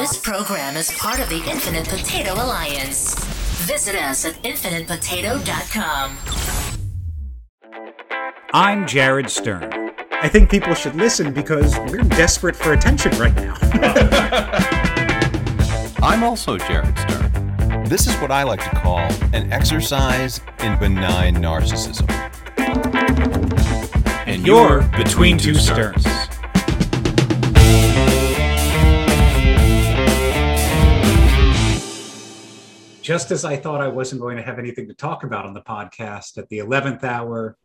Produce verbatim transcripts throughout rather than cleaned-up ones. This program is part of the Infinite Potato Alliance. Visit us at infinite potato dot com. I'm Jared Stern. I think people should listen because we're desperate for attention right now. I'm also Jared Stern. This is what I like to call an exercise in benign narcissism. And you're Between Two Sterns. Just as I thought I wasn't going to have anything to talk about on the podcast, at the eleventh hour,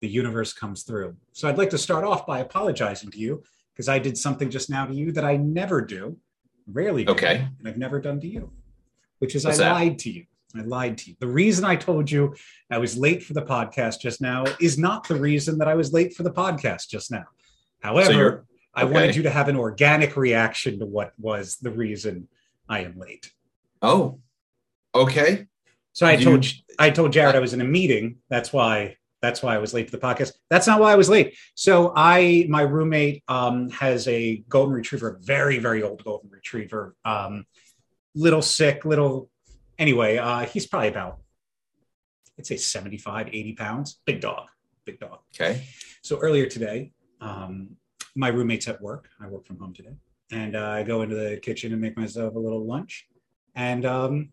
the universe comes through. So I'd like to start off by apologizing to you because I did something just now to you that I never do, rarely do, okay. And I've never done to you, which is What's I that? lied to you. I lied to you. The reason I told you I was late for the podcast just now is not the reason that I was late for the podcast just now. However, so okay. I wanted you to have an organic reaction to what was the reason I am late. Oh, okay. So I you, told I told Jared I, I was in a meeting. That's why... That's why I was late to the podcast. That's not why I was late. So I, my roommate um, has a golden retriever, a very, very old golden retriever, um, little sick, little, anyway, uh, he's probably about, I'd say seventy-five, eighty pounds, big dog, big dog. Okay. So earlier today, um, my roommate's at work. I work from home today. And uh, I go into the kitchen and make myself a little lunch. And um,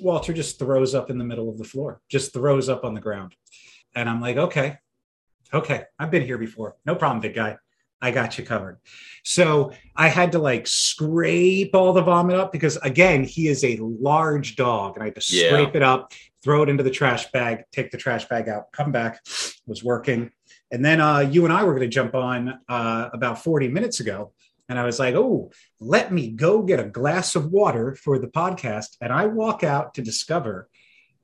Walter just throws up in the middle of the floor, just throws up on the ground. And I'm like, okay, okay, I've been here before. No problem, big guy. I got you covered. So I had to like scrape all the vomit up because again, he is a large dog and I had to yeah. scrape it up, throw it into the trash bag, take the trash bag out, come back, was working. And then uh, you and I were gonna jump on uh, about forty minutes ago. And I was like, oh, let me go get a glass of water for the podcast. And I walk out to discover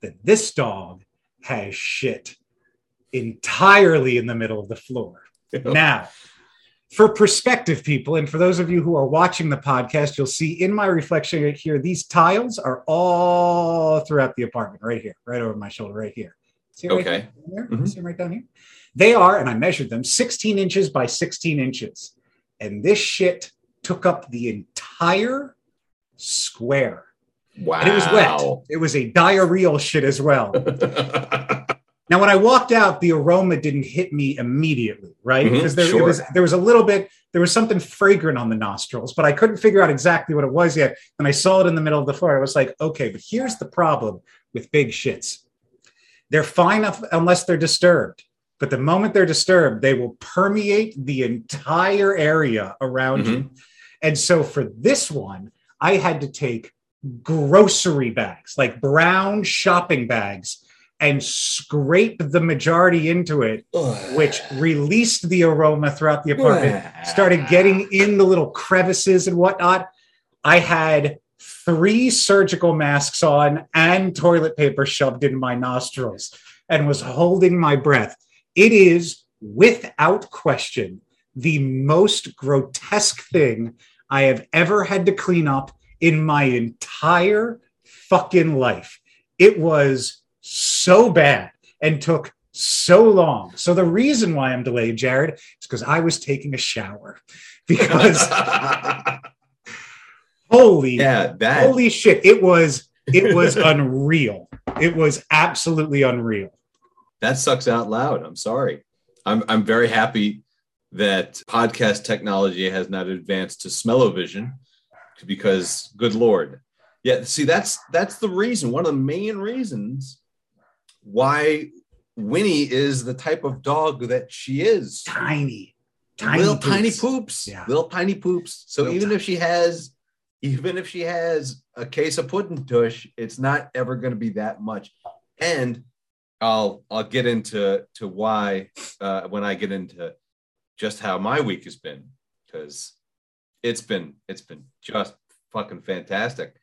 that this dog has shit entirely in the middle of the floor. Now, for perspective, people, and for those of you who are watching the podcast, you'll see in my reflection right here, these tiles are all throughout the apartment, right here, right over my shoulder, right here. See right okay. There? Mm-hmm. See right down here? They are, and I measured them, sixteen inches by sixteen inches. And this shit took up the entire square. Wow. And it was wet. It was a diarrheal shit as well. Now, when I walked out, the aroma didn't hit me immediately, right? Mm-hmm, because there, sure. it was, there was a little bit, there was something fragrant on the nostrils, but I couldn't figure out exactly what it was yet. And I saw it in the middle of the floor. I was like, okay, but here's the problem with big shits. They're fine if, unless they're disturbed. But the moment they're disturbed, they will permeate the entire area around mm-hmm. you. And so for this one, I had to take grocery bags, like brown shopping bags, and scrape the majority into it, Ugh. which released the aroma throughout the apartment, Ugh. started getting in the little crevices and whatnot. I had three surgical masks on and toilet paper shoved in my nostrils and was holding my breath. It is, without question, the most grotesque thing I have ever had to clean up in my entire fucking life. It was so bad and took so long. So the reason why I'm delayed, Jared, is because I was taking a shower. Because holy, yeah, that... holy shit! It was it was unreal. It was absolutely unreal. That sucks out loud. I'm sorry. I'm I'm very happy that podcast technology has not advanced to smell-o-vision, because good Lord, yeah. See, that's that's the reason. One of the main reasons why Winnie is the type of dog that she is. Tiny, tiny little poops. tiny poops, yeah. little tiny poops. So little even tiny. if she has, even if she has a case of Putin tush, it's not ever going to be that much. And I'll I'll get into to why uh, when I get into just how my week has been, because it's been it's been just fucking fantastic.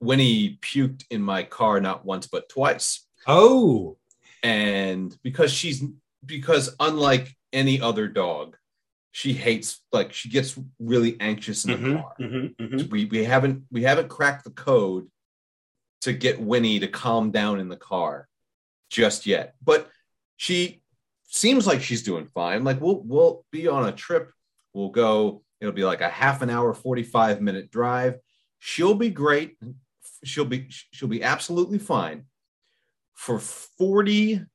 Winnie puked in my car not once but twice. Oh, and because she's because unlike any other dog, she hates like she gets really anxious in the mm-hmm, car. Mm-hmm, mm-hmm. So we we haven't we haven't cracked the code to get Winnie to calm down in the car just yet. But she seems like she's doing fine. Like we'll we'll be on a trip. We'll go It'll be like a half an hour, forty-five minute drive. She'll be great. She'll be she'll be absolutely fine for forty-four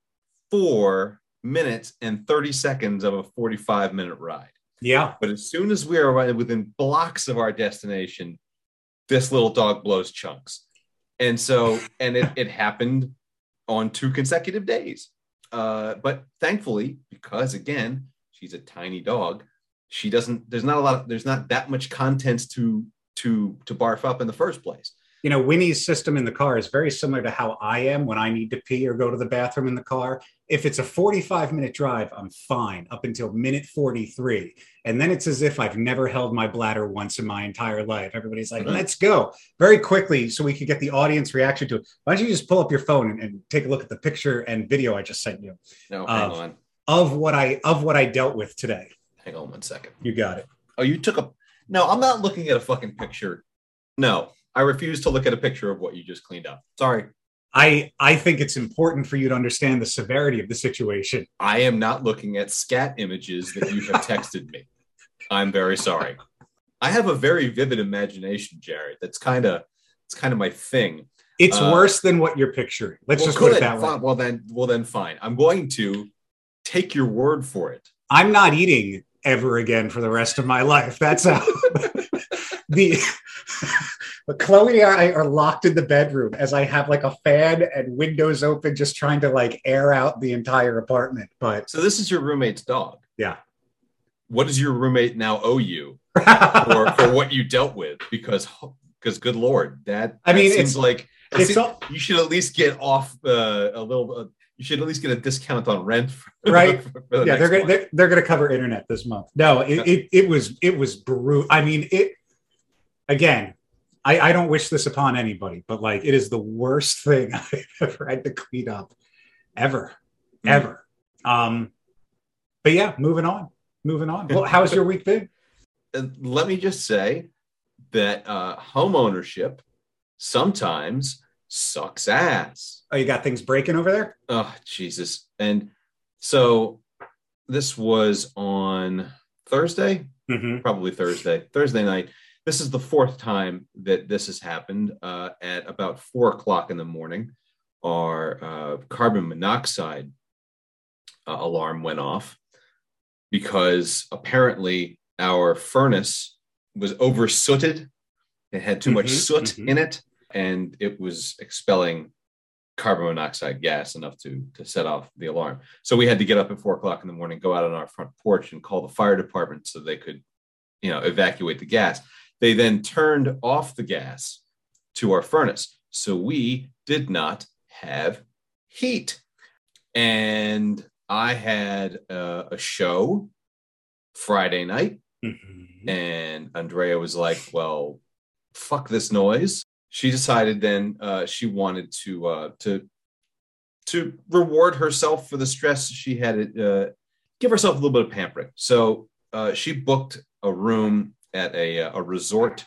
minutes and thirty seconds of a forty-five minute ride. Yeah. But as soon as we are within blocks of our destination, this little dog blows chunks. And so, and it, it happened on two consecutive days. Uh, but thankfully, because again, she's a tiny dog, she doesn't, there's not a lot of, there's not that much contents to, to, to barf up in the first place. You know, Winnie's system in the car is very similar to how I am when I need to pee or go to the bathroom in the car. If it's a forty-five minute drive, I'm fine up until minute forty-three. And then it's as if I've never held my bladder once in my entire life. Everybody's like, mm-hmm. let's go very quickly so we can get the audience reaction to it. Why don't you just pull up your phone and, and take a look at the picture and video I just sent you? No, hang of, on. Of what I of what I dealt with today. Hang on one second. You got it. Oh, you took a... No, I'm not looking at a fucking picture. No. I refuse to look at a picture of what you just cleaned up. Sorry. I, I think it's important for you to understand the severity of the situation. I am not looking at scat images that you have texted me. I'm very sorry. I have a very vivid imagination, Jared. That's kind of it's kind of my thing. It's uh, worse than what you're picturing. Let's well, just put it that way. Well then, well then, fine. I'm going to take your word for it. I'm not eating ever again for the rest of my life. That's how the. But Chloe and I are locked in the bedroom as I have like a fan and windows open, just trying to like air out the entire apartment. But so this is your roommate's dog. Yeah. What does your roommate now owe you for, for what you dealt with? Because, because good Lord, that, I that mean, seems it's like it it's seems, all, you should at least get off uh, a little. Uh, you should at least get a discount on rent, for, right? For, for the yeah, they're gonna, they're, they're gonna cover internet this month. No, it it, it was it was brutal. I mean, it again. I, I don't wish this upon anybody, but like it is the worst thing I've ever had to clean up, ever, mm-hmm. ever. Um, but yeah, moving on, moving on. Well, how's your week been? Let me just say that uh, home ownership sometimes sucks ass. Oh, you got things breaking over there? Oh, Jesus. And so this was on Thursday, mm-hmm. probably Thursday, Thursday night. This is the fourth time that this has happened. Uh, at about four o'clock in the morning, our uh, carbon monoxide uh, alarm went off because apparently our furnace was over sooted. It had too mm-hmm, much soot mm-hmm. in it, and it was expelling carbon monoxide gas enough to, to set off the alarm. So we had to get up at four o'clock in the morning, go out on our front porch and call the fire department so they could, you know, evacuate the gas. They then turned off the gas to our furnace. So we did not have heat. And I had uh, a show Friday night. Mm-hmm. And Andrea was like, well, fuck this noise. She decided then uh, she wanted to, uh, to, to reward herself for the stress she had, uh, give herself a little bit of pampering. So uh, she booked a room at a, a resort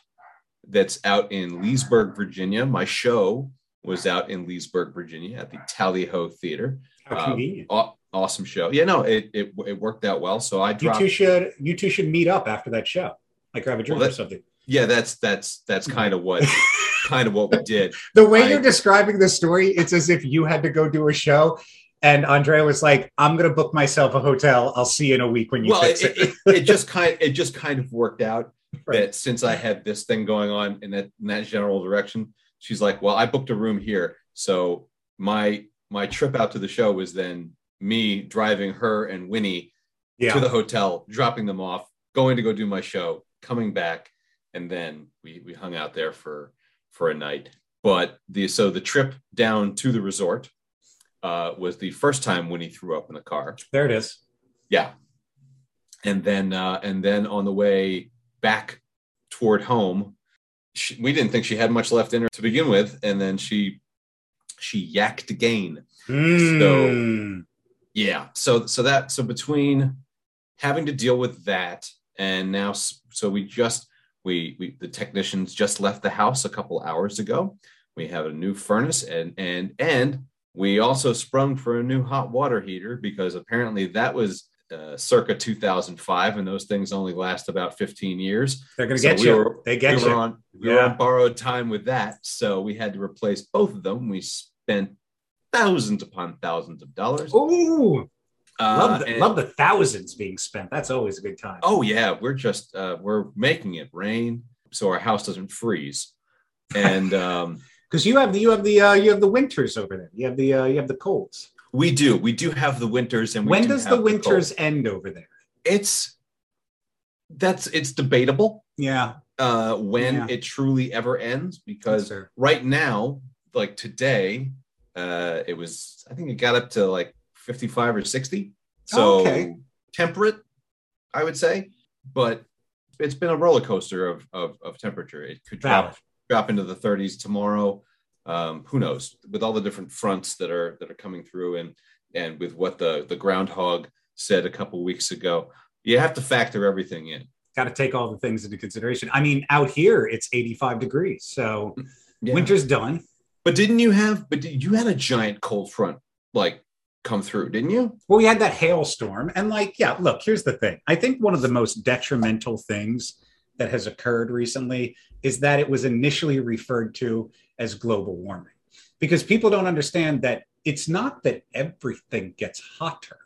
that's out in Leesburg, Virginia. My show was out in Leesburg, Virginia at the Tally Ho Theater. How convenient. Um, aw- awesome show. Yeah, no, it, it it worked out well. So I dropped. You two should you two should meet up after that show, like grab a drink well, that, or something. Yeah, that's that's that's kind of what kind of what we did. The way I, you're describing this story, it's as if you had to go do a show. And Andrea was like, "I'm going to book myself a hotel. I'll see you in a week when you well, fix it." It, it, it just kind of, it just kind of worked out right. That since I had this thing going on in that, in that general direction, she's like, "Well, I booked a room here, so my my trip out to the show was then me driving her and Winnie yeah. to the hotel, dropping them off, going to go do my show, coming back, and then we we hung out there for for a night." But the so the trip down to the resort. Uh, was the first time Winnie threw up in the car. There it is. Yeah. And then uh, and then on the way back toward home, she, we didn't think she had much left in her to begin with. And then she she yacked again. Mm. So, yeah. So so that so between having to deal with that and now so we just we, we the technicians just left the house a couple hours ago. We have a new furnace and and and we also sprung for a new hot water heater because apparently that was uh, circa two thousand five, and those things only last about fifteen years. They're going to so get we you. Were, they get we you. Were on, we yeah. were on borrowed time with that, so we had to replace both of them. We spent thousands upon thousands of dollars. Ooh. Uh, love, the, and, love the thousands being spent. That's always a good time. Oh yeah, we're just uh, we're making it rain so our house doesn't freeze. And um, because you have the you have the uh, you have the winters over there. You have the uh, you have the colds. We do. We do have the winters. And we when do does have the winters the end over there? It's that's it's debatable. Yeah. Uh, when yeah. it truly ever ends, because yes, right now, like today, uh, it was I think it got up to like fifty-five or sixty, so okay. temperate, I would say, but it's been a roller coaster of of, of temperature. It could drop wow. drop into the thirties tomorrow. Um, who knows? With all the different fronts that are that are coming through, and and with what the the groundhog said a couple weeks ago, you have to factor everything in. Got to take all the things into consideration. I mean, out here it's eighty-five degrees, so yeah. winter's done. But didn't you have? But you had a giant cold front, like. Come through, didn't you? Well, we had that hailstorm, and like, yeah, look, here's the thing. I think one of the most detrimental things that has occurred recently is that it was initially referred to as global warming, because people don't understand that it's not that everything gets hotter.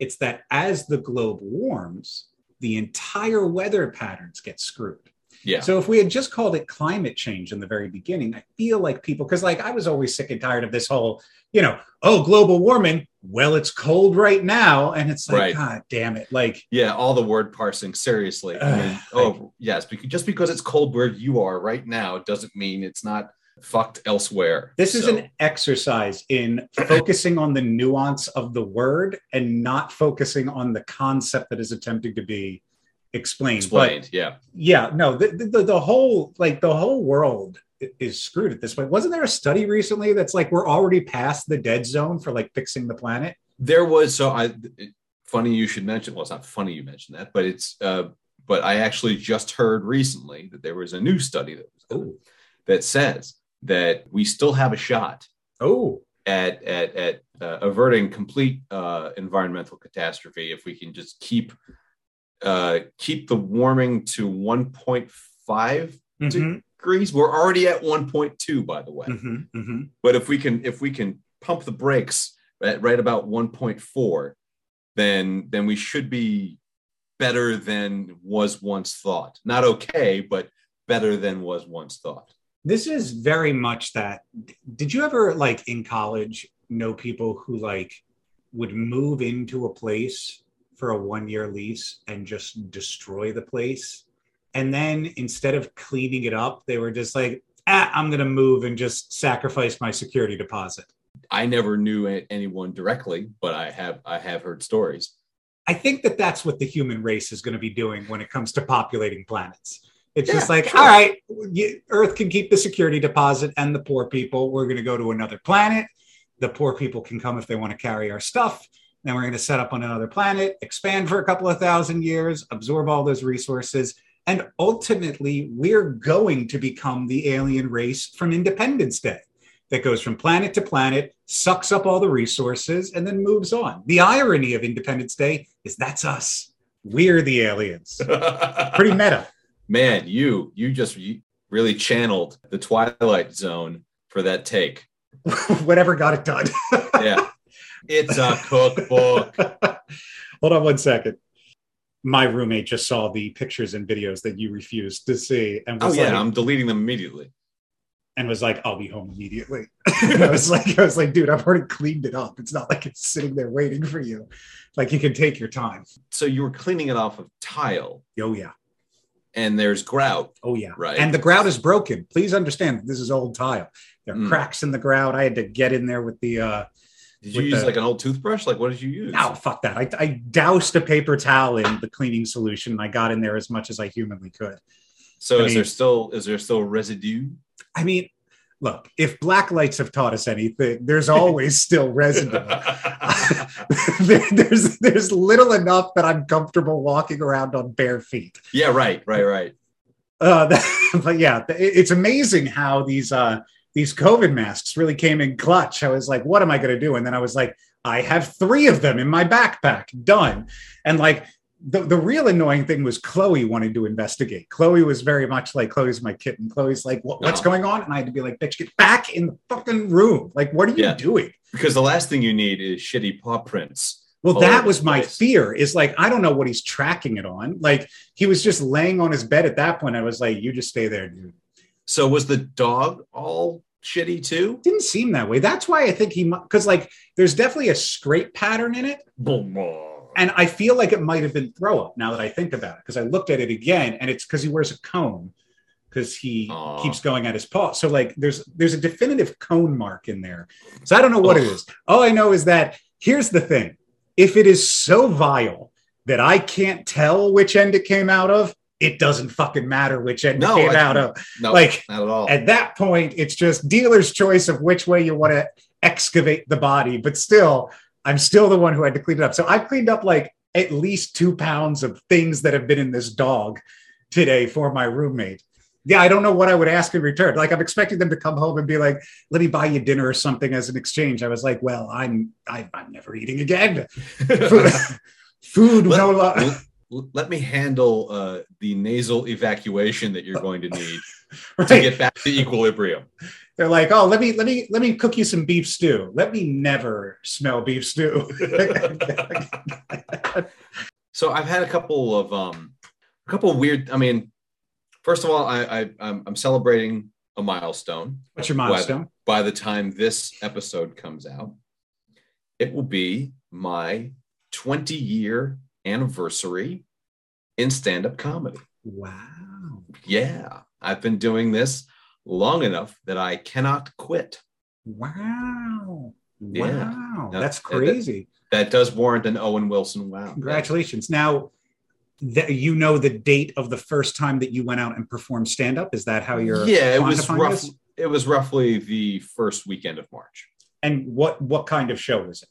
It's that as the globe warms, the entire weather patterns get screwed. Yeah. So if we had just called it climate change in the very beginning, I feel like people, because like I was always sick and tired of this whole, you know, oh, global warming. Well, it's cold right now. And it's like, right. God damn it. Like, yeah, all the word parsing. Seriously. Uh, I mean, oh, like, yes. Because just because it's cold where you are right now doesn't mean it's not fucked elsewhere. This so. is an exercise in focusing on the nuance of the word and not focusing on the concept that is attempting to be Explained, explained, but, yeah, yeah, no, the, the the whole like the whole world is screwed at this point. Wasn't there a study recently that's like we're already past the dead zone for like fixing the planet? There was, so I. It, funny you should mention. Well, it's not funny you mentioned that, but it's. Uh, but I actually just heard recently that there was a new study that was done that says that we still have a shot. Oh, at at at uh, averting complete uh, environmental catastrophe if we can just keep. Uh, keep the warming to one point five mm-hmm. degrees. We're already at one point two, by the way. Mm-hmm, mm-hmm. But if we can, if we can pump the brakes at right about one point four, then then we should be better than was once thought. Not okay, but better than was once thought. This is very much that. Did you ever, like in college, know people who like would move into a place for a one-year lease and just destroy the place? And then instead of cleaning it up, they were just like, ah, I'm going to move and just sacrifice my security deposit. I never knew anyone directly, but I have I have heard stories. I think that that's what the human race is going to be doing when it comes to populating planets. It's yeah, just like, sure. all right, Earth can keep the security deposit and the poor people. We're going to go to another planet. The poor people can come if they want to carry our stuff. Then we're going to set up on another planet, expand for a couple of thousand years, absorb all those resources. And ultimately, we're going to become the alien race from Independence Day that goes from planet to planet, sucks up all the resources, and then moves on. The irony of Independence Day is that's us. We're the aliens. Pretty meta. Man, you you just you really channeled the Twilight Zone for that take. Whatever got it done. Yeah. It's a cookbook. Hold on one second. My roommate just saw the pictures and videos that you refused to see. And was oh, yeah, like, I'm deleting them immediately. And was like, I'll be home immediately. I was like, I was like, dude, I've already cleaned it up. It's not like it's sitting there waiting for you. Like, you can take your time. So you were cleaning it off of tile. Oh, yeah. And there's grout. Oh, yeah. Right. And the grout is broken. Please understand, this is old tile. There are mm. cracks in the grout. I had to get in there with the... Uh, Did you use the, like an old toothbrush? Like, what did you use? No, fuck that. I, I doused a paper towel in the cleaning solution. And I got in there as much as I humanly could. So I is mean, there still is there still residue? I mean, look, if black lights have taught us anything, there's always still residue. there, there's there's little enough that I'm comfortable walking around on bare feet. Yeah, right, right, right. Uh, that, but yeah, it, it's amazing how these. Uh, These COVID masks really came in clutch. I was like, what am I going to do? And then I was like, I have three of them in my backpack. Done. And like the, the real annoying thing was Chloe wanted to investigate. Chloe was very much like, Chloe's my kitten. Chloe's like, what, what's going on? And I had to be like, bitch, get back in the fucking room. Like, what are you yeah. doing? Because the last thing you need is shitty paw prints. Well, oh, that was my nice. fear is like, I don't know what he's tracking it on. Like he was just laying on his bed at that point. I was like, you just stay there, dude. So was the dog all shitty too? Didn't seem that way. That's why I think he, because like there's definitely a scrape pattern in it. Boom. And I feel like it might've been throw up now that I think about it. Cause I looked at it again and it's cause he wears a cone because he Aww. keeps going at his paw. So like there's, there's a definitive cone mark in there. So I don't know what Ugh. it is. All I know is that here's the thing. If it is so vile that I can't tell which end it came out of, it doesn't fucking matter which end no, it came I, out of. No, like, not at all. At that point, it's just dealer's choice of which way you want to excavate the body. But still, I'm still the one who had to clean it up. So I cleaned up like at least two pounds of things that have been in this dog today for my roommate. Yeah, I don't know what I would ask in return. Like, I'm expecting them to come home and be like, let me buy you dinner or something as an exchange. I was like, well, I'm I, I'm never eating again. Food, food let, no lo- let me handle uh, the nasal evacuation that you're going to need right. to get back to equilibrium. They're like, oh, let me let me let me cook you some beef stew. Let me never smell beef stew. So I've had a couple of um, a couple of weird. I mean. First of all, I, I, I'm, I'm celebrating a milestone. What's your milestone? By, by the time this episode comes out, it will be my twenty-year anniversary in stand-up comedy. Wow. Yeah. I've been doing this long enough that I cannot quit. Wow. Yeah. Wow. Now, that's crazy. That, that does warrant an Owen Wilson wow. Congratulations. Right? Now... That you know the date of the first time that you went out and performed stand-up? Is that how you're yeah it was rough, it was roughly the first weekend of March. And what what kind of show was it?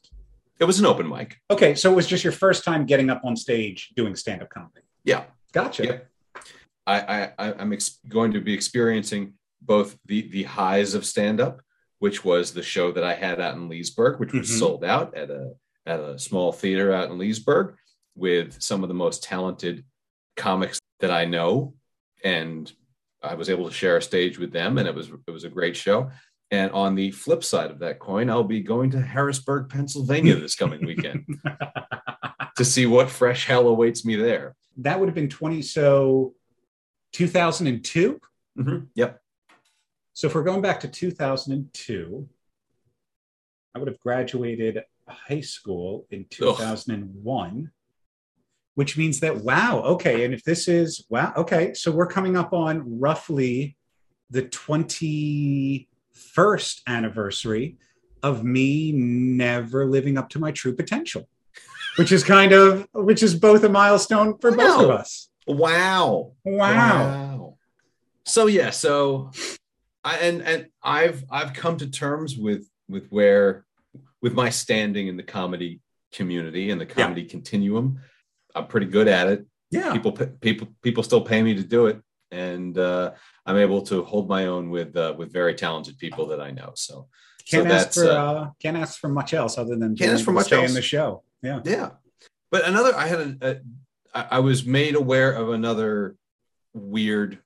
It was an open mic. Okay, so it was just your first time getting up on stage doing stand-up comedy. Yeah. Gotcha. Yeah. I, I I'm ex- going to be experiencing both the the highs of stand-up, which was the show that I had out in Leesburg, which was mm-hmm. sold out at a at a small theater out in Leesburg, with some of the most talented comics that I know. And I was able to share a stage with them, and it was it was a great show. And on the flip side of that coin, I'll be going to Harrisburg, Pennsylvania this coming weekend to see what fresh hell awaits me there. That would have been twenty, so two thousand two? Mm-hmm. Yep. So if we're going back to two thousand two, I would have graduated high school in two thousand one. Ugh. Which means that, wow, okay. And if this is, wow, okay. So we're coming up on roughly the twenty-first anniversary of me never living up to my true potential, which is kind of, which is both a milestone for wow. both of us. Wow. Wow. Wow. So yeah, so I, and, and I've, I've come to terms with, with where, with my standing in the comedy community and the comedy yeah. continuum. I'm pretty good at it. Yeah. People, people, people still pay me to do it. And uh, I'm able to hold my own with, uh, with very talented people that I know. So can't so ask for, uh, uh, can't ask for much else other than can't ask for much else in the show. Yeah. Yeah. But another, I had, a, a, I was made aware of another weird,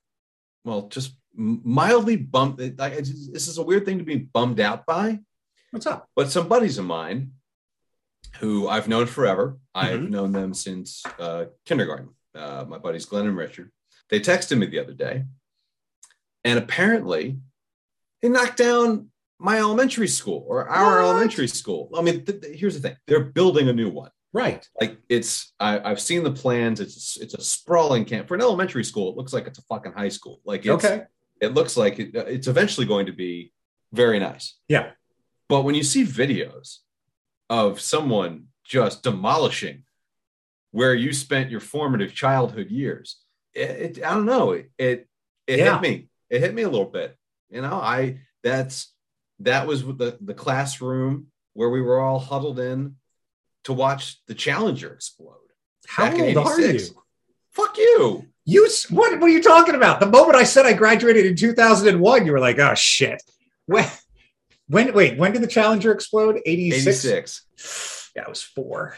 well, just mildly bummed. I, I just, this is a weird thing to be bummed out by. What's up? But some buddies of mine who I've known forever. I've mm-hmm. known them since uh, kindergarten. Uh, my buddies, Glenn and Richard. They texted me the other day. And apparently, they knocked down my elementary school or our what? elementary school. I mean, th- th- here's the thing. They're building a new one. Right. Like, it's, I, I've seen the plans. It's it's a sprawling camp. For an elementary school, it looks like it's a fucking high school. Like, it's, okay. It looks like it, it's eventually going to be very nice. Yeah. But when you see videos of someone just demolishing where you spent your formative childhood years, it, it, I don't know, it it, it yeah. hit me. It hit me a little bit. You know, I that's that was the, the classroom where we were all huddled in to watch the Challenger explode. How old are you? Fuck you. You what, what are you talking about? The moment I said I graduated in two thousand one, you were like, oh shit. What? When wait, when did the Challenger explode? eighty-six eighty-six Yeah, I was four.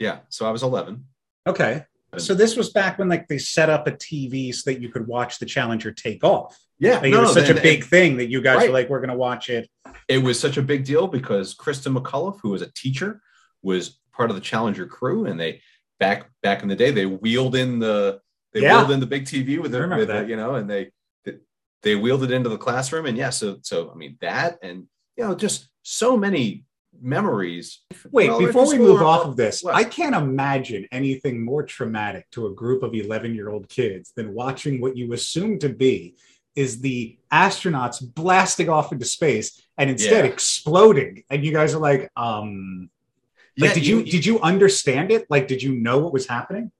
Yeah, so I was eleven. Okay. So this was back when like they set up a T V so that you could watch the Challenger take off. Yeah. Like, no, it was such then, a big it, thing that you guys right. were like, we're going to watch it. It was such a big deal because Krista McAuliffe, who was a teacher, was part of the Challenger crew. And they back back in the day, they wheeled in the they yeah. wheeled in the big T V with their, with the, you know, and they, they they wheeled it into the classroom. And yeah, so so I mean that and, you know, just so many memories. Wait, well, before we move off of this, what? I can't imagine anything more traumatic to a group of eleven-year-old kids than watching what you assume to be is the astronauts blasting off into space and instead yeah. exploding. And you guys are like, um, like, yeah, did you, you did you understand it? Like, did you know what was happening?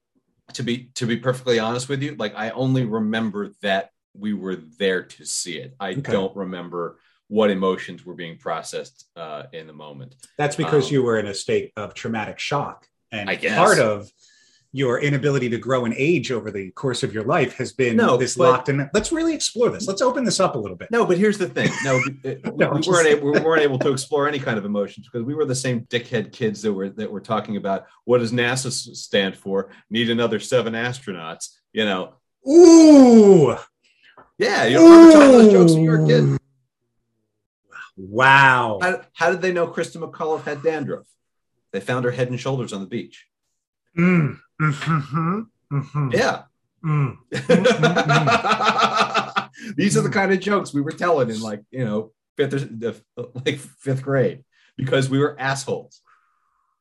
To be to be perfectly honest with you, like I only remember that we were there to see it. I okay. don't remember what emotions were being processed uh, in the moment. That's because um, you were in a state of traumatic shock. And I guess. Part of your inability to grow and age over the course of your life has been no, this but, locked in. Let's really explore this. Let's open this up a little bit. No, but here's the thing. No, it, no we, we, weren't able, we weren't able to explore any kind of emotions because we were the same dickhead kids that were, that were talking about, what does NASA stand for? Need another seven astronauts, you know? Ooh. Yeah. You remember talking those jokes when you were a kid? Wow. How, how did they know Krista McAuliffe had dandruff? They found her head and shoulders on the beach. Mm. Mm-hmm. Mm-hmm. Yeah. Mm. Mm-hmm. These are the kind of jokes we were telling in like, you know, fifth, like fifth grade because we were assholes.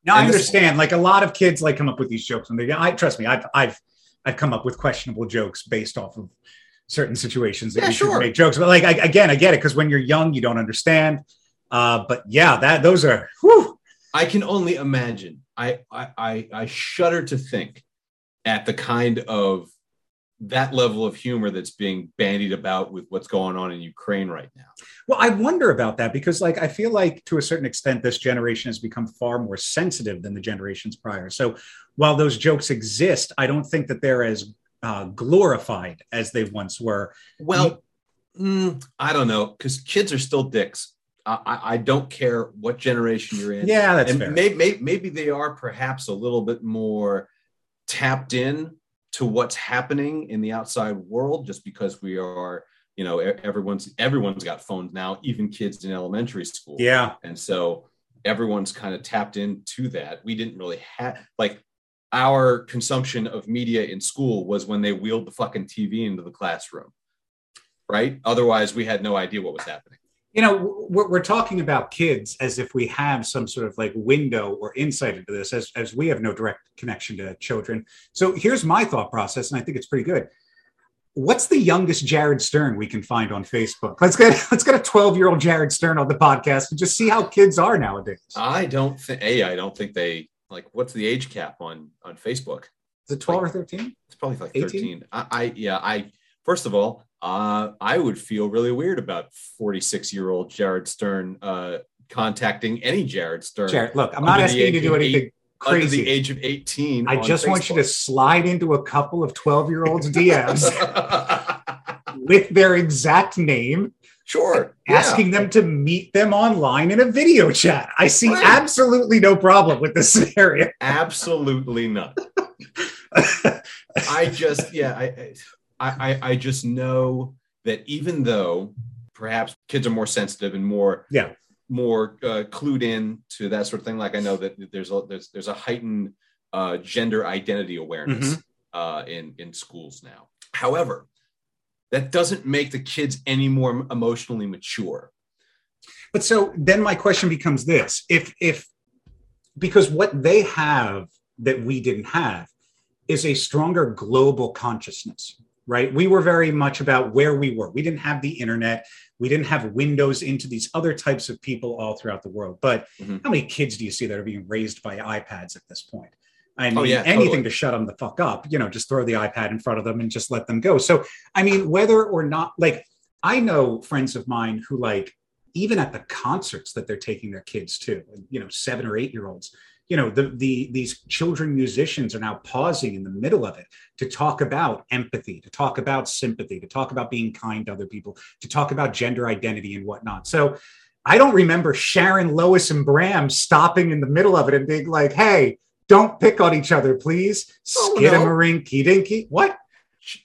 Now and I understand. This- like a lot of kids like come up with these jokes and they, I trust me, I've, I've, I've come up with questionable jokes based off of certain situations that yeah, you should sure. make jokes about. Like, I, again, I get it. Cause when you're young, you don't understand. Uh, but yeah, that, those are, whew. I can only imagine. I, I, I, I shudder to think at the kind of that level of humor that's being bandied about with what's going on in Ukraine right now. Well, I wonder about that because like, I feel like to a certain extent, this generation has become far more sensitive than the generations prior. So while those jokes exist, I don't think that they're as Uh, glorified as they once were. Well, mm, I don't know, because kids are still dicks. I, I, I don't care what generation you're in. Yeah, that's and fair. May, may, maybe they are perhaps a little bit more tapped in to what's happening in the outside world, just because we are, you know, everyone's everyone's got phones now, even kids in elementary school. Yeah, and so everyone's kind of tapped into that. We didn't really have like. Our consumption of media in school was when they wheeled the fucking T V into the classroom, right? Otherwise, we had no idea what was happening. You know, we're, we're talking about kids as if we have some sort of like window or insight into this, as, as we have no direct connection to children. So here's my thought process, and I think it's pretty good. What's the youngest Jared Stern we can find on Facebook? Let's get let's get a twelve-year-old Jared Stern on the podcast and just see how kids are nowadays. I don't think, A, I don't think they... Like, what's the age cap on, on Facebook? Is it twelve like, or thirteen? It's probably like eighteen? thirteen. I, I, yeah, I, first of all, uh, I would feel really weird about forty-six-year-old Jared Stern uh, contacting any Jared Stern. Jared, look, I'm not asking you to do anything eight, crazy. Under the age of eighteen. I just Facebook. want you to slide into a couple of twelve-year-olds' D Ms with their exact name. Sure. Asking yeah. them to meet them online in a video chat. I see right. absolutely no problem with this scenario. Absolutely not. I just, yeah, I, I, I just know that even though perhaps kids are more sensitive and more, yeah. more uh, clued in to that sort of thing. Like I know that there's a, there's, there's a heightened uh, gender identity awareness mm-hmm. uh, in, in schools now. However, that doesn't make the kids any more emotionally mature. But so then my question becomes this, if, if, because what they have that we didn't have is a stronger global consciousness, right? We were very much about where we were. We didn't have the internet. We didn't have windows into these other types of people all throughout the world. But mm-hmm. how many kids do you see that are being raised by iPads at this point? I mean, oh, yeah, anything totally. to shut them the fuck up, you know, just throw the iPad in front of them and just let them go. So, I mean, whether or not, like, I know friends of mine who, like, even at the concerts that they're taking their kids to, you know, seven or eight year olds, you know, the, the, these children musicians are now pausing in the middle of it to talk about empathy, to talk about sympathy, to talk about being kind to other people, to talk about gender identity and whatnot. So I don't remember Sharon, Lois, and Bram stopping in the middle of it and being like, hey, don't pick on each other, please. Skidamarinky dinky. What?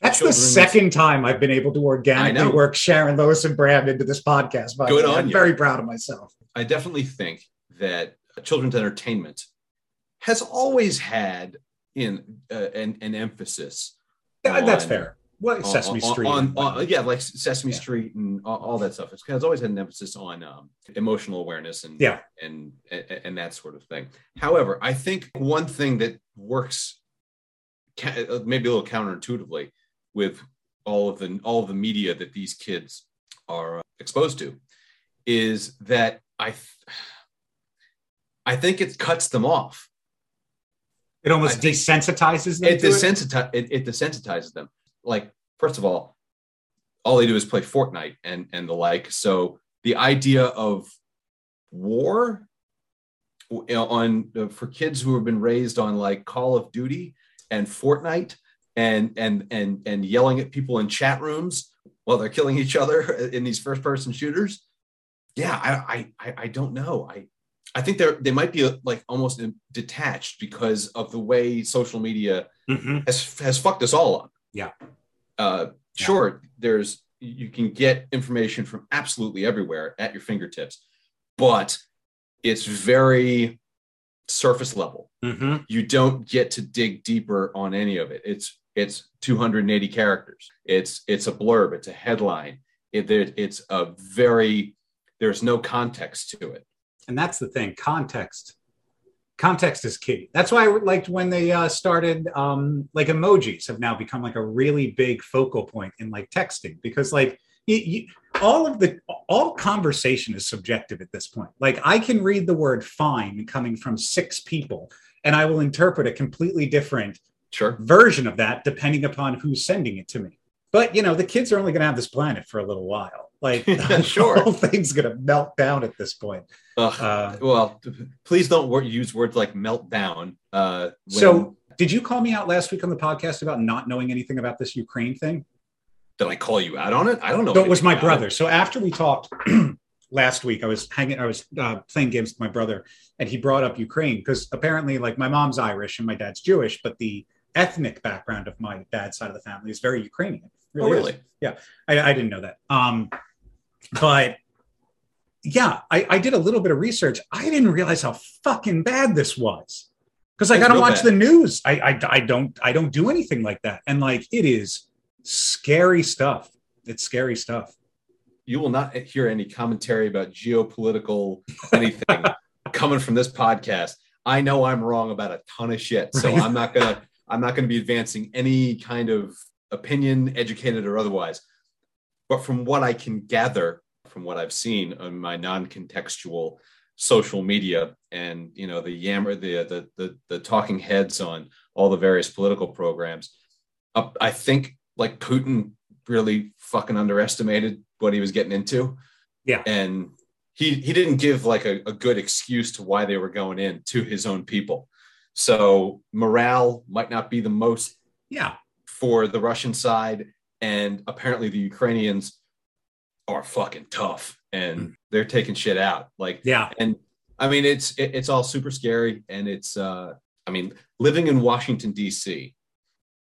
That's Children the second is- time I've been able to organically work Sharon, Lois, and Bram into this podcast. By Good on I'm you. very proud of myself. I definitely think that children's entertainment has always had in uh, an, an emphasis. Yeah, on, that's fair. What on, Sesame on, Street? On, on, yeah, like Sesame yeah. Street and all, all that stuff. It's has always had an emphasis on um, emotional awareness and, yeah. and and and that sort of thing. However, I think one thing that works maybe a little counterintuitively with all of the all of the media that these kids are exposed to is that I I think it cuts them off. It almost desensitizes them. It desensitizes it? It, it desensitizes them. Like, first of all, all they do is play Fortnite and and the like. So the idea of war on uh, for kids who have been raised on like Call of Duty and Fortnite and and and and yelling at people in chat rooms while they're killing each other in these first person shooters. Yeah, I I I don't know. I I think they're they might be like almost detached because of the way social media mm-hmm. has has fucked us all up. Yeah. Uh, yeah. Sure, there's you can get information from absolutely everywhere at your fingertips, but it's very surface level. Mm-hmm. You don't get to dig deeper on any of it. It's it's two hundred eighty characters. It's it's a blurb. It's a headline. It, it it's a very there's no context to it. And that's the thing. Context. Context is key. That's why I liked when they uh, started, um, like emojis have now become like a really big focal point in like texting, because like you, you, all of the, all conversation is subjective at this point. Like I can read the word fine coming from six people and I will interpret a completely different sure. version of that depending upon who's sending it to me. But, you know, the kids are only going to have this planet for a little while. Like, sure. the whole thing's going to melt down at this point. Ugh, uh, well, please don't wor- use words like meltdown. Uh, when... So did you call me out last week on the podcast about not knowing anything about this Ukraine thing? Did I call you out on it? I don't know. That was my brother. It. So after we talked last week, I was hanging, I was uh, playing games with my brother and he brought up Ukraine because apparently like my mom's Irish and my dad's Jewish, but the ethnic background of my dad's side of the family is very Ukrainian. Really oh, really? Is. Yeah. I, I didn't know that. Um, but yeah, I, I did a little bit of research. I didn't realize how fucking bad this was. Because like, I don't watch bad. the news. I, I, I don't I don't do anything like that. And like, it is scary stuff. It's scary stuff. You will not hear any commentary about geopolitical anything coming from this podcast. I know I'm wrong about a ton of shit. So right? I'm not going to I'm not going to be advancing any kind of opinion, educated or otherwise. But from what I can gather, from what I've seen on my non-contextual social media and, you know, the yammer, the, the, the, the talking heads on all the various political programs, uh, I think like Putin really fucking underestimated what he was getting into. Yeah. And he, he didn't give like a, a good excuse to why they were going in to his own people. So morale might not be the most. Yeah. For the Russian side, and apparently the Ukrainians are fucking tough and they're taking shit out. Like, yeah. And I mean, it's, it, it's all super scary. And it's, uh, I mean, living in Washington, D C,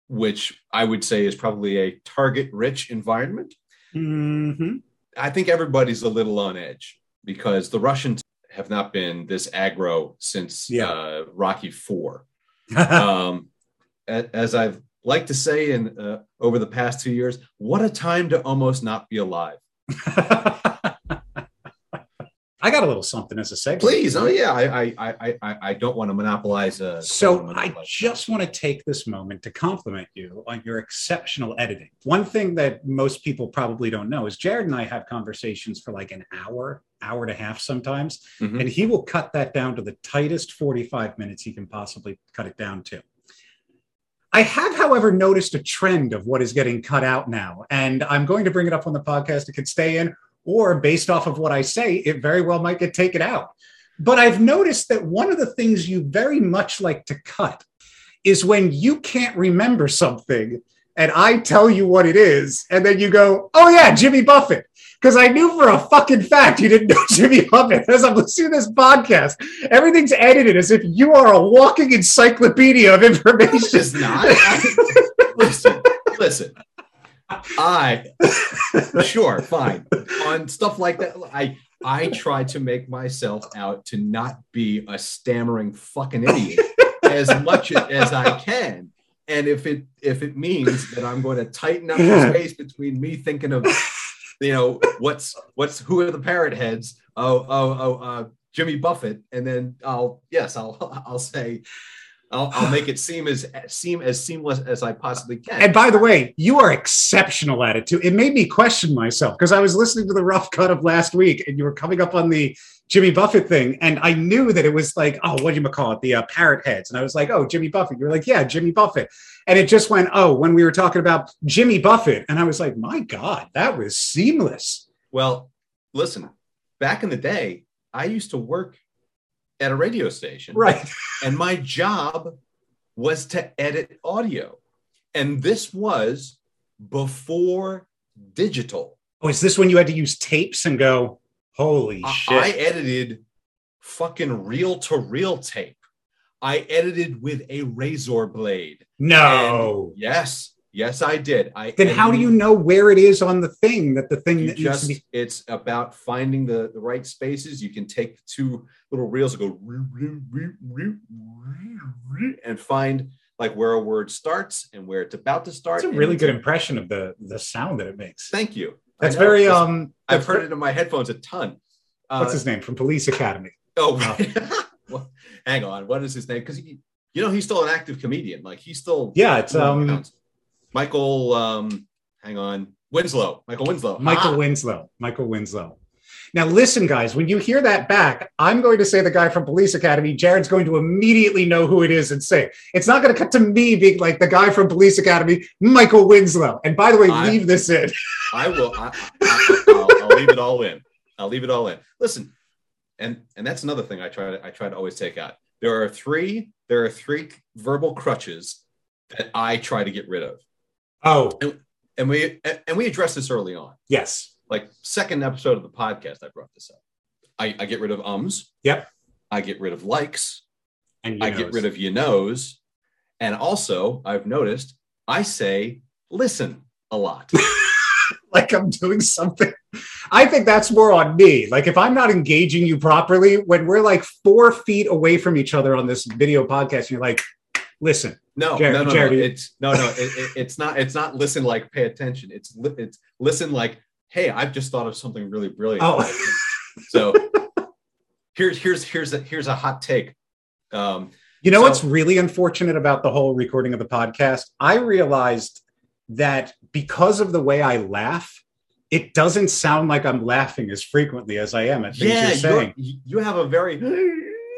which I would say is probably a target rich environment. Mm-hmm. I think everybody's a little on edge because the Russians have not been this aggro since yeah. uh, Rocky four. um, as I've, like to say in uh, over the past two years, what a time to almost not be alive. I got a little something as a segment. Please. Oh yeah. I, I, I, I, I don't want to monopolize. Uh, so monopolize. I just want to take this moment to compliment you on your exceptional editing. One thing that most people probably don't know is Jared and I have conversations for like an hour, hour and a half sometimes, mm-hmm. and he will cut that down to the tightest forty-five minutes he can possibly cut it down to. I have, however, noticed a trend of what is getting cut out now, and I'm going to bring it up on the podcast. It could stay in, or based off of what I say, it very well might get taken out. But I've noticed that one of the things you very much like to cut is when you can't remember something, and I tell you what it is, and then you go, oh, yeah, Jimmy Buffett. Because I knew for a fucking fact you didn't know Jimmy Buffett. As I'm listening to this podcast, everything's edited as if you are a walking encyclopedia of information. No, it's not. I, listen, listen. I, sure, fine. On stuff like that, I I try to make myself out to not be a stammering fucking idiot as much as I can. And if it if it means that I'm going to tighten up the space between me thinking of, you know, what's what's who are the parrot heads? Oh oh oh, uh, Jimmy Buffett, and then I'll yes I'll I'll say. I'll, I'll make it seem as seem as seamless as I possibly can. And by the way, you are exceptional at it too. It made me question myself because I was listening to the rough cut of last week, and you were coming up on the Jimmy Buffett thing, and I knew that it was like, oh, what do you call it, the uh, parrot heads? And I was like, oh, Jimmy Buffett. You were like, yeah, Jimmy Buffett. And it just went, oh, when we were talking about Jimmy Buffett, and I was like, my God, that was seamless. Well, listen, back in the day, I used to work at a radio station. Right. And my job was to edit audio. And this was before digital. Oh, is this when you had to use tapes and go, holy I, shit. I edited fucking reel to reel tape. I edited with a razor blade. No. And yes. Yes, I did. I Then edited. How do you know where it is on the thing that the thing you that just, needs to be? It's about finding the, the right spaces. You can take two little reels and go and find like where a word starts and where it's about to start. It's a really good impression of the, the sound that it makes. Thank you. That's very... um. That's I've heard it in my headphones a ton. Uh, what's his name? From Police Academy. Oh, right. Well, hang on. What is his name? Because, you know, he's still an active comedian. Like, he's still... Yeah, it's... um. Michael, um, hang on, Winslow, Michael Winslow. Michael ah. Winslow, Michael Winslow. Now, listen, guys, when you hear that back, I'm going to say the guy from Police Academy. Jared's going to immediately know who it is and say it. It's not going to cut to me being like the guy from Police Academy, Michael Winslow. And by the way, I, leave this in. I will. I, I, I'll, I'll leave it all in. I'll leave it all in. Listen, and and that's another thing I try to I try to always take out. There are three. There are three verbal crutches that I try to get rid of. Oh, and, and we and we addressed this early on. Yes, like second episode of the podcast, I brought this up. I, I get rid of ums. Yep. I get rid of likes, and I knows. get rid of you knows, and also I've noticed I say listen a lot, like I'm doing something. I think that's more on me. Like if I'm not engaging you properly when we're like four feet away from each other on this video podcast, you're like, listen. No, Jared, no, no, Jared, no, it's no, no, it, it, it's not. It's not listen like pay attention. It's li- it's listen like, hey, I've just thought of something really brilliant. Oh. So here's here's here's a, here's a hot take. Um, you know so- what's really unfortunate about the whole recording of the podcast? I realized that because of the way I laugh, it doesn't sound like I'm laughing as frequently as I am at things yeah, you're saying. You're, you have a very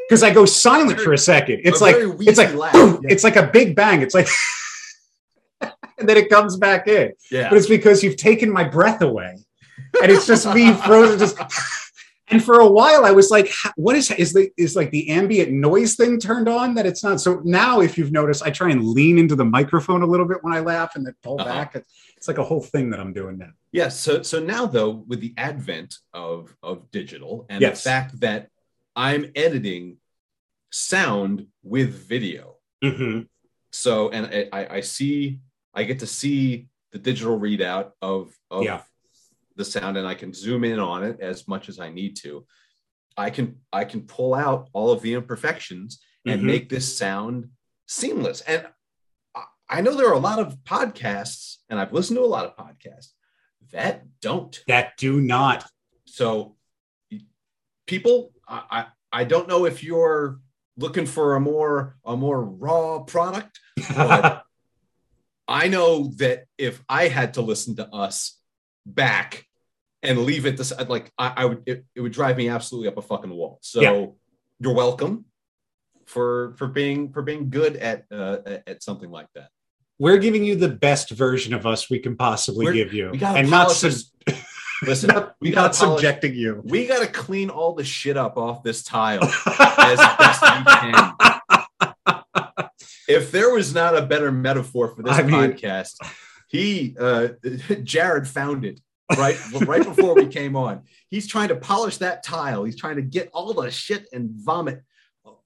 Because I go silent very, for a second. It's a like it's like boom, yeah. It's like a big bang. It's like, and then it comes back in. Yeah. But it's because you've taken my breath away, and it's just me frozen. Just and for a while, I was like, "What is is the is like the ambient noise thing turned on that it's not?" So now, if you've noticed, I try and lean into the microphone a little bit when I laugh, and then pull uh-huh. back. It's like a whole thing that I'm doing now. Yeah. So so now though, with the advent of of digital and yes. the fact that I'm editing sound with video. Mm-hmm. So, and I, I see, I get to see the digital readout of, of yeah. the sound, and I can zoom in on it as much as I need to. I can, I can pull out all of the imperfections and mm-hmm. make this sound seamless. And I, I know there are a lot of podcasts, and I've listened to a lot of podcasts that don't. That do not. So people... I, I don't know if you're looking for a more a more raw product, but I know that if I had to listen to us back and leave it this like I, I would it, it would drive me absolutely up a fucking wall. So yeah. You're welcome for for being for being good at uh, at something like that. We're giving you the best version of us we can possibly We're, give you, we gotta and not. Sus- Listen, not, we got subjecting you. We got to clean all the shit up off this tile as best we can. If there was not a better metaphor for this I podcast, mean, he, uh, Jared, found it right right before we came on. He's trying to polish that tile. He's trying to get all the shit and vomit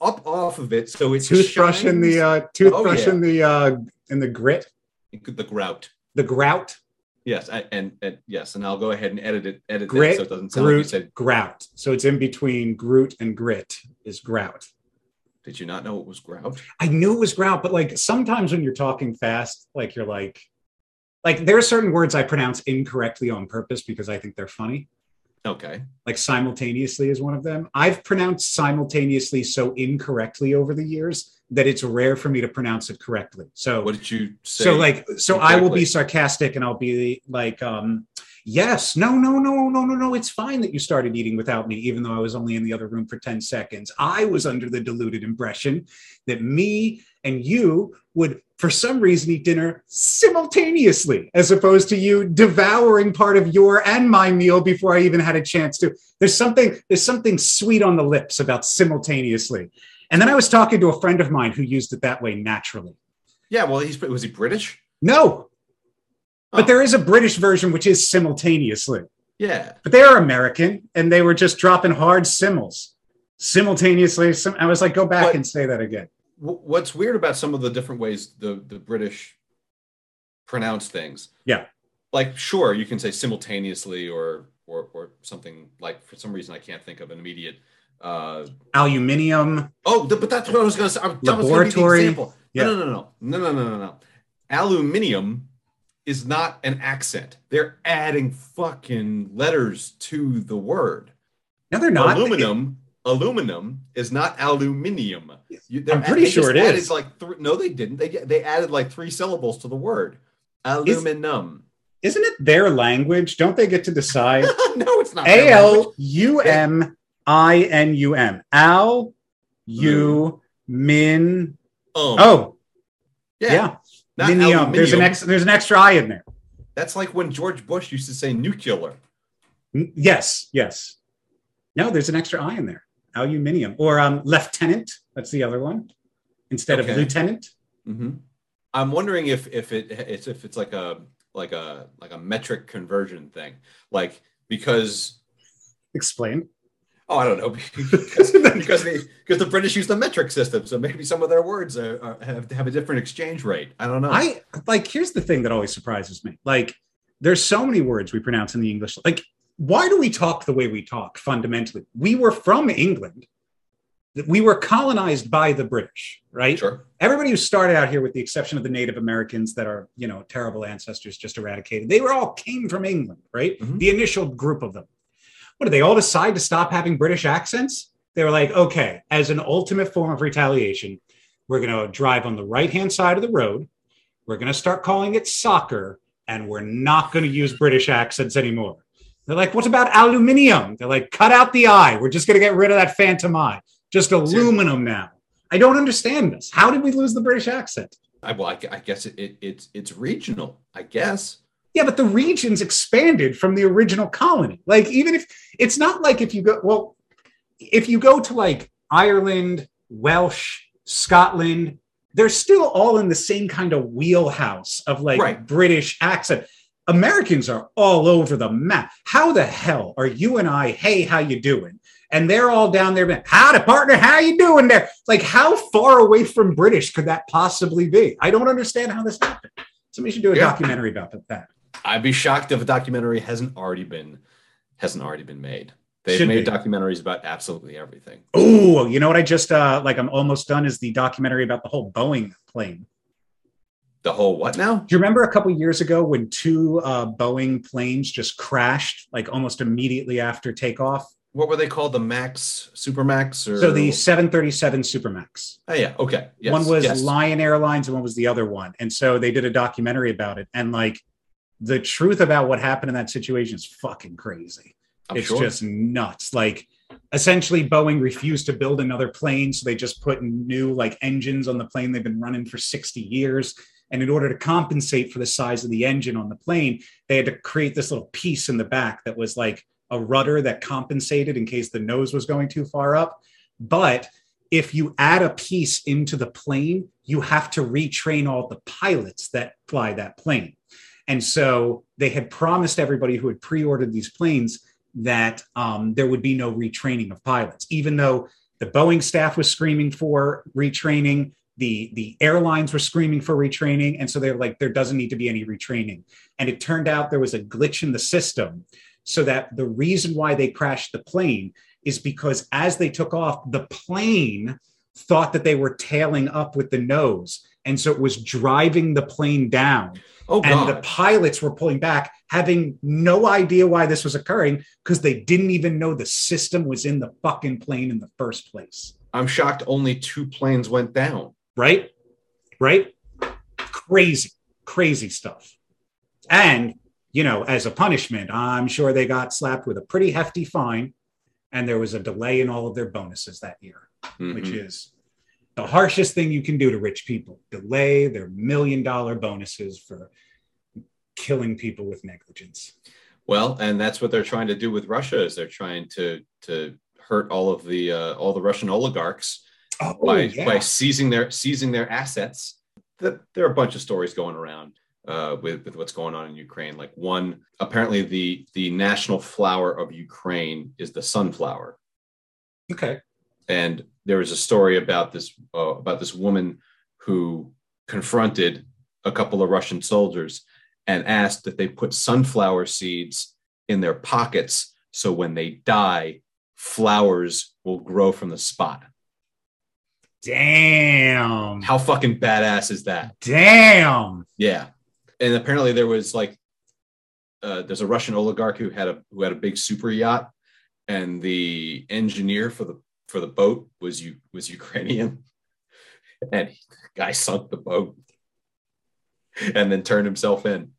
up off of it, so it's toothbrush in the uh, toothbrush oh, yeah. in the uh, in the grit, the grout, the grout. Yes, I, and, and yes, and I'll go ahead and edit it. Edit grit, it so it doesn't sound Groot, like you said grout. So it's in between Groot and grit is grout. Did you not know it was grout? I knew it was grout, but like sometimes when you're talking fast, like you're like, like there are certain words I pronounce incorrectly on purpose because I think they're funny. Okay. Like simultaneously is one of them. I've pronounced simultaneously so incorrectly over the years that it's rare for me to pronounce it correctly. So what did you say? So like, so exactly. I will be sarcastic and I'll be like, um, yes, no, no, no, no, no, no. It's fine that you started eating without me, even though I was only in the other room for ten seconds. I was under the deluded impression that me and you would, for some reason, eat dinner simultaneously, as opposed to you devouring part of your and my meal before I even had a chance to. There's something, there's something sweet on the lips about simultaneously. And then I was talking to a friend of mine who used it that way naturally. Yeah, well, he's, was he British? No. Oh. But there is a British version, which is simultaneously. Yeah. But they are American, and they were just dropping hard symbols. Simultaneously. Sim- I was like, go back but- and say that again. What's weird about some of the different ways the, the British pronounce things. Yeah. Like, sure, you can say simultaneously or or or something like, for some reason, I can't think of an immediate. Uh, Aluminium. Oh, but that's what I was going to say. That laboratory. Was gonna be the example. No, yeah. no, no, no, no, no, no, no. Aluminium is not an accent. They're adding fucking letters to the word. No, they're not. Aluminum. It- Aluminum is not aluminium. You, I'm pretty sure it is. Like th- no, they didn't. They they added like three syllables to the word. Aluminum. Is, isn't it their language? Don't they get to decide? No, it's not. A L U M I N U M. Al, you, min, um. Oh. Yeah. yeah. Not aluminium. There's an, ex- there's an extra I in there. That's like when George Bush used to say nuclear. N- yes, yes. No, there's an extra I in there. Aluminium or um, lieutenant. That's the other one instead okay. of lieutenant. Mm-hmm. I'm wondering if if it it's if it's like a like a like a metric conversion thing, like because explain. Oh, I don't know because because, the, because the British use the metric system, so maybe some of their words are, are, have have a different exchange rate. I don't know. I like here's the thing that always surprises me. Like there's so many words we pronounce in the English like. Why do we talk the way we talk fundamentally? We were from England. We were colonized by the British, right? Sure. Everybody who started out here, with the exception of the Native Americans that are, you know, terrible ancestors just eradicated, they were all came from England, right? Mm-hmm. The initial group of them. What, did they all decide to stop having British accents? They were like, okay, as an ultimate form of retaliation, we're going to drive on the right-hand side of the road. We're going to start calling it soccer, and we're not going to use British accents anymore. They're like, what about aluminium? They're like, cut out the eye. We're just going to get rid of that phantom eye. Just aluminum now. I don't understand this. How did we lose the British accent? I, well, I, I guess it, it, it's it's regional, I guess. Yeah, but the regions expanded from the original colony. Like, even if it's not like if you go, well, if you go to like Ireland, Welsh, Scotland, they're still all in the same kind of wheelhouse of like right. British accent. Americans are all over the map. How the hell are you and I, hey, how you doing? And they're all down there, howdy, partner, how you doing there? Like, how far away from British could that possibly be? I don't understand how this happened. Somebody should do a yeah. documentary about that. I'd be shocked if a documentary hasn't already been hasn't already been made. They've should made be. documentaries about absolutely everything. Oh, you know what I just, uh, like I'm almost done, is the documentary about the whole Boeing plane. The whole what now? Do you remember a couple years ago when two uh, Boeing planes just crashed, like almost immediately after takeoff? What were they called? The Max, Supermax? Or... So the seven thirty-seven Supermax. Oh, yeah. Okay. Yes. One was yes. Lion Airlines and one was the other one. And so they did a documentary about it. And like the truth about what happened in that situation is fucking crazy. I'm it's sure. just nuts. Like essentially Boeing refused to build another plane. So they just put new like engines on the plane they've been running for sixty years. And in order to compensate for the size of the engine on the plane, they had to create this little piece in the back that was like a rudder that compensated in case the nose was going too far up. But if you add a piece into the plane, you have to retrain all the pilots that fly that plane. And so they had promised everybody who had pre-ordered these planes that um, there would be no retraining of pilots, even though the Boeing staff was screaming for retraining, the, the airlines were screaming for retraining. And so they're like, there doesn't need to be any retraining. And it turned out there was a glitch in the system, so that the reason why they crashed the plane is because as they took off, the plane thought that they were tailing up with the nose. And so it was driving the plane down. Oh, and the pilots were pulling back, having no idea why this was occurring, because they didn't even know the system was in the fucking plane in the first place. I'm shocked only two planes went down. Right? Right? Crazy, crazy stuff. And, you know, as a punishment, I'm sure they got slapped with a pretty hefty fine. And there was a delay in all of their bonuses that year, mm-hmm. which is the harshest thing you can do to rich people. Delay their million dollar bonuses for killing people with negligence. Well, and that's what they're trying to do with Russia, is they're trying to to hurt all of the uh, all the Russian oligarchs oh, by, yeah. by seizing their seizing their assets. The, there are a bunch of stories going around uh, with, with what's going on in Ukraine. Like one, apparently the the national flower of Ukraine is the sunflower. Okay. And there was a story about this uh, about this woman who confronted a couple of Russian soldiers and asked that they put sunflower seeds in their pockets so when they die, flowers will grow from the spot. Damn. How fucking badass is that? Damn. Yeah. And apparently there was like uh, there's a Russian oligarch who had a who had a big super yacht, and the engineer for the for the boat was you was Ukrainian, and the guy sunk the boat and then turned himself in.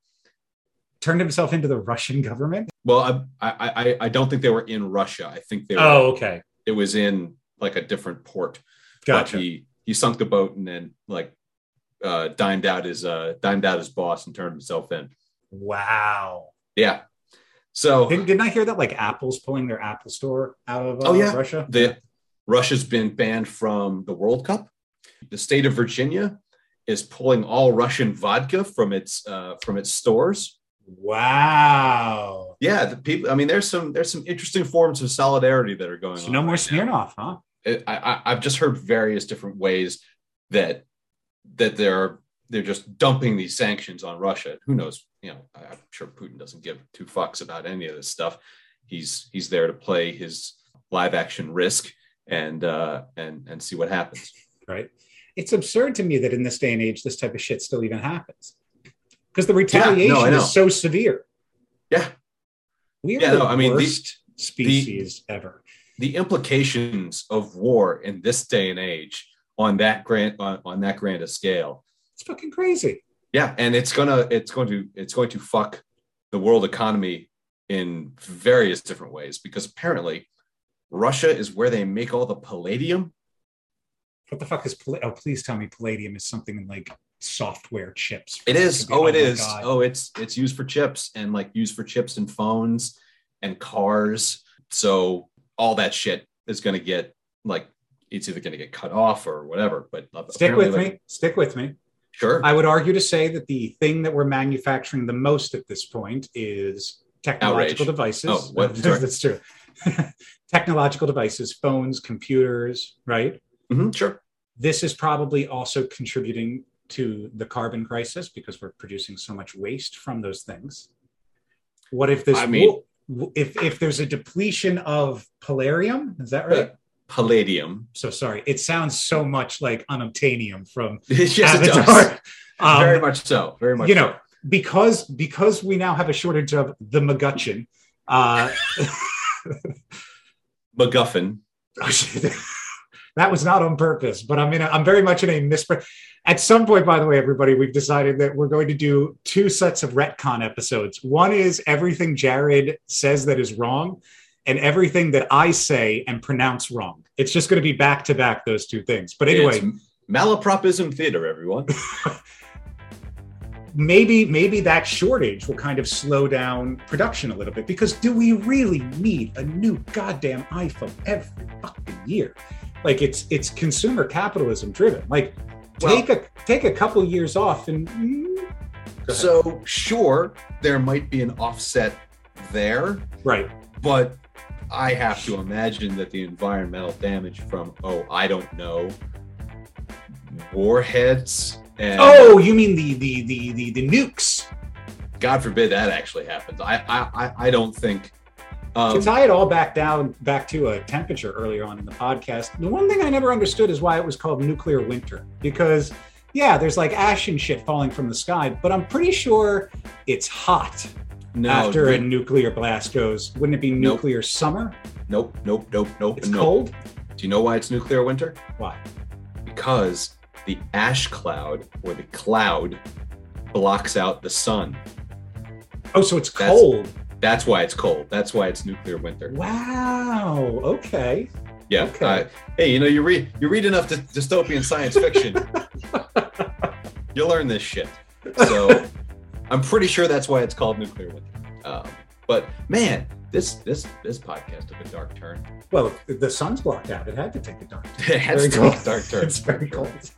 Turned himself into the Russian government? Well, I I I don't think they were in Russia. I think they were. Oh, okay. It was in like a different port. Gotcha. But he he sunk the boat and then like uh, dimed out his uh, dimed out his boss and turned himself in. Wow. Yeah. So didn't, didn't I hear that like Apple's pulling their Apple store out of uh, oh, yeah. Russia? The, Russia's been banned from the World Cup. The state of Virginia is pulling all Russian vodka from its uh, from its stores. Wow. Yeah, the people. I mean, there's some there's some interesting forms of solidarity that are going so on. No more right Smirnoff, now. huh? It, I, I, I've just heard various different ways that that they're they're just dumping these sanctions on Russia. Who knows? You know, I'm sure Putin doesn't give two fucks about any of this stuff. He's he's there to play his live action Risk. And uh, and and see what happens. Right. It's absurd to me that in this day and age, this type of shit still even happens, because the retaliation yeah, no, is so severe. Yeah, we are yeah, the no, I mean, worst the, species the, ever. The implications of war in this day and age on that grand on, on that grand a scale. It's fucking crazy. Yeah, and it's gonna it's going to it's going to fuck the world economy in various different ways, because apparently Russia is where they make all the palladium. What the fuck is palladium? Oh, please tell me palladium is something like software chips. It is. Oh, it is. Oh, it's it's used for chips and like used for chips and phones and cars. So all that shit is going to get like, it's either going to get cut off or whatever. But stick with me. Stick with me. Sure. I would argue to say that the thing that we're manufacturing the most at this point is technological devices. Oh, what? That's true. Technological devices, phones, computers, right? Mm-hmm, sure. This is probably also contributing to the carbon crisis because we're producing so much waste from those things. What if this? I mean, if if there's a depletion of palladium, is that right? Uh, palladium. So sorry, it sounds so much like unobtainium from yes, Avatar. It does. Um, very much so. Very much. You know, so. because because we now have a shortage of the MacGuffin. Uh, MacGuffin. That was not on purpose, but I'm in a, I'm very much in a mispr. At some point, by the way, everybody, we've decided that we're going to do two sets of retcon episodes. One is everything Jared says that is wrong, and everything that I say and pronounce wrong. It's just going to be back to back, those two things. But anyway, it's malapropism theater, everyone. Maybe maybe that shortage will kind of slow down production a little bit, because do we really need a new goddamn iPhone every fucking year? Like it's it's consumer capitalism driven. Like take well, a take a couple years off and So sure, there might be an offset there. Right. But I have to imagine that the environmental damage from, oh, I don't know, warheads and... Oh, you mean the the the the, the nukes. God forbid that actually happens. I I, I don't think... Um, to tie it all back down, back to a temperature earlier on in the podcast, the one thing I never understood is why it was called nuclear winter. Because, yeah, there's like ash and shit falling from the sky, but I'm pretty sure it's hot no, after no. a nuclear blast goes. Wouldn't it be nuclear nope. summer? Nope, nope, nope, nope. It's nope. cold? Do you know why it's nuclear winter? Why? Because the ash cloud, or the cloud, blocks out the sun. Oh, so it's That's- cold. That's why it's cold. That's why it's nuclear winter. Wow. Okay. Yeah. Okay. Uh, hey, you know, you read you read enough dy- dystopian science fiction, you'll learn this shit. So I'm pretty sure that's why it's called nuclear winter. Um, but man, this this this podcast took a dark turn. Well, the sun's blocked out. It had to take a dark turn. It had to take a dark turn. It's very cold.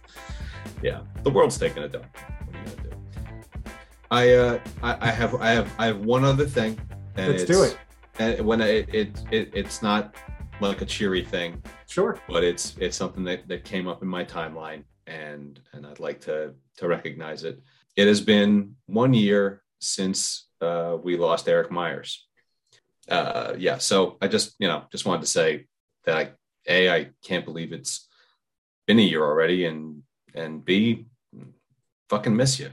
Yeah. The world's taking a dark turn. What are you gonna do? I uh I, I have I have I have one other thing. And Let's do it. And when it, it it it's not like a cheery thing, sure, but it's it's something that, that came up in my timeline, and and I'd like to to recognize it. It has been one year since uh, we lost Eric Myers. Uh, yeah, so I just you know just wanted to say that I, A, I can't believe it's been a year already, and and B, fucking miss you.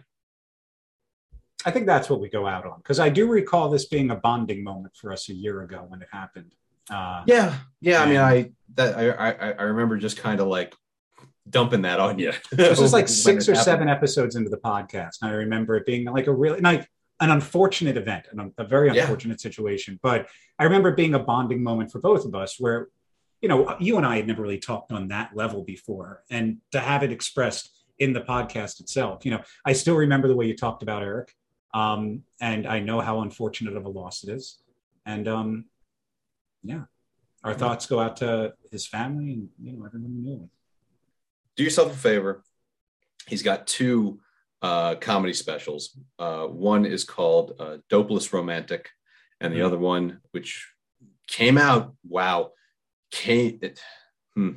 I think that's what we go out on, because I do recall this being a bonding moment for us a year ago when it happened. Uh, yeah, yeah. I mean, I that I I, I remember just kind of like dumping that on you. This was like six or happened. seven episodes into the podcast, and I remember it being like a really like an unfortunate event, and a very unfortunate yeah. situation. But I remember it being a bonding moment for both of us, where you know you and I had never really talked on that level before, and to have it expressed in the podcast itself. You know, I still remember the way you talked about Eric. Um, and I know how unfortunate of a loss it is. And um, yeah, our yeah. thoughts go out to his family and, you know, everyone who knew him. Do yourself a favor. He's got two uh, comedy specials. Uh, one is called uh, Dopeless Romantic. And the mm-hmm. other one, which came out, wow, came, it, hmm.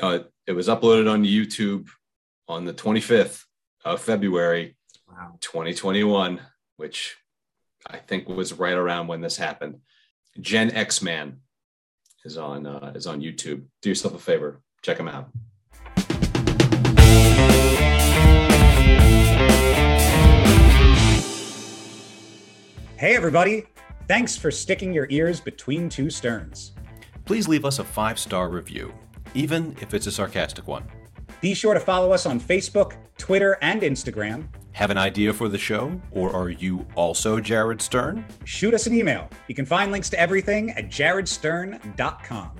uh, it was uploaded on YouTube on the twenty-fifth of February. Wow. twenty twenty-one, which I think was right around when this happened. Gen X-Man is on uh, is on YouTube. Do yourself a favor, check him out. Hey everybody, thanks for sticking your ears between two sterns. Please leave us a five-star review, even if it's a sarcastic one. Be sure to follow us on Facebook, Twitter, and Instagram. Have an idea for the show? Or are you also Jared Stern? Shoot us an email. You can find links to everything at jared stern dot com.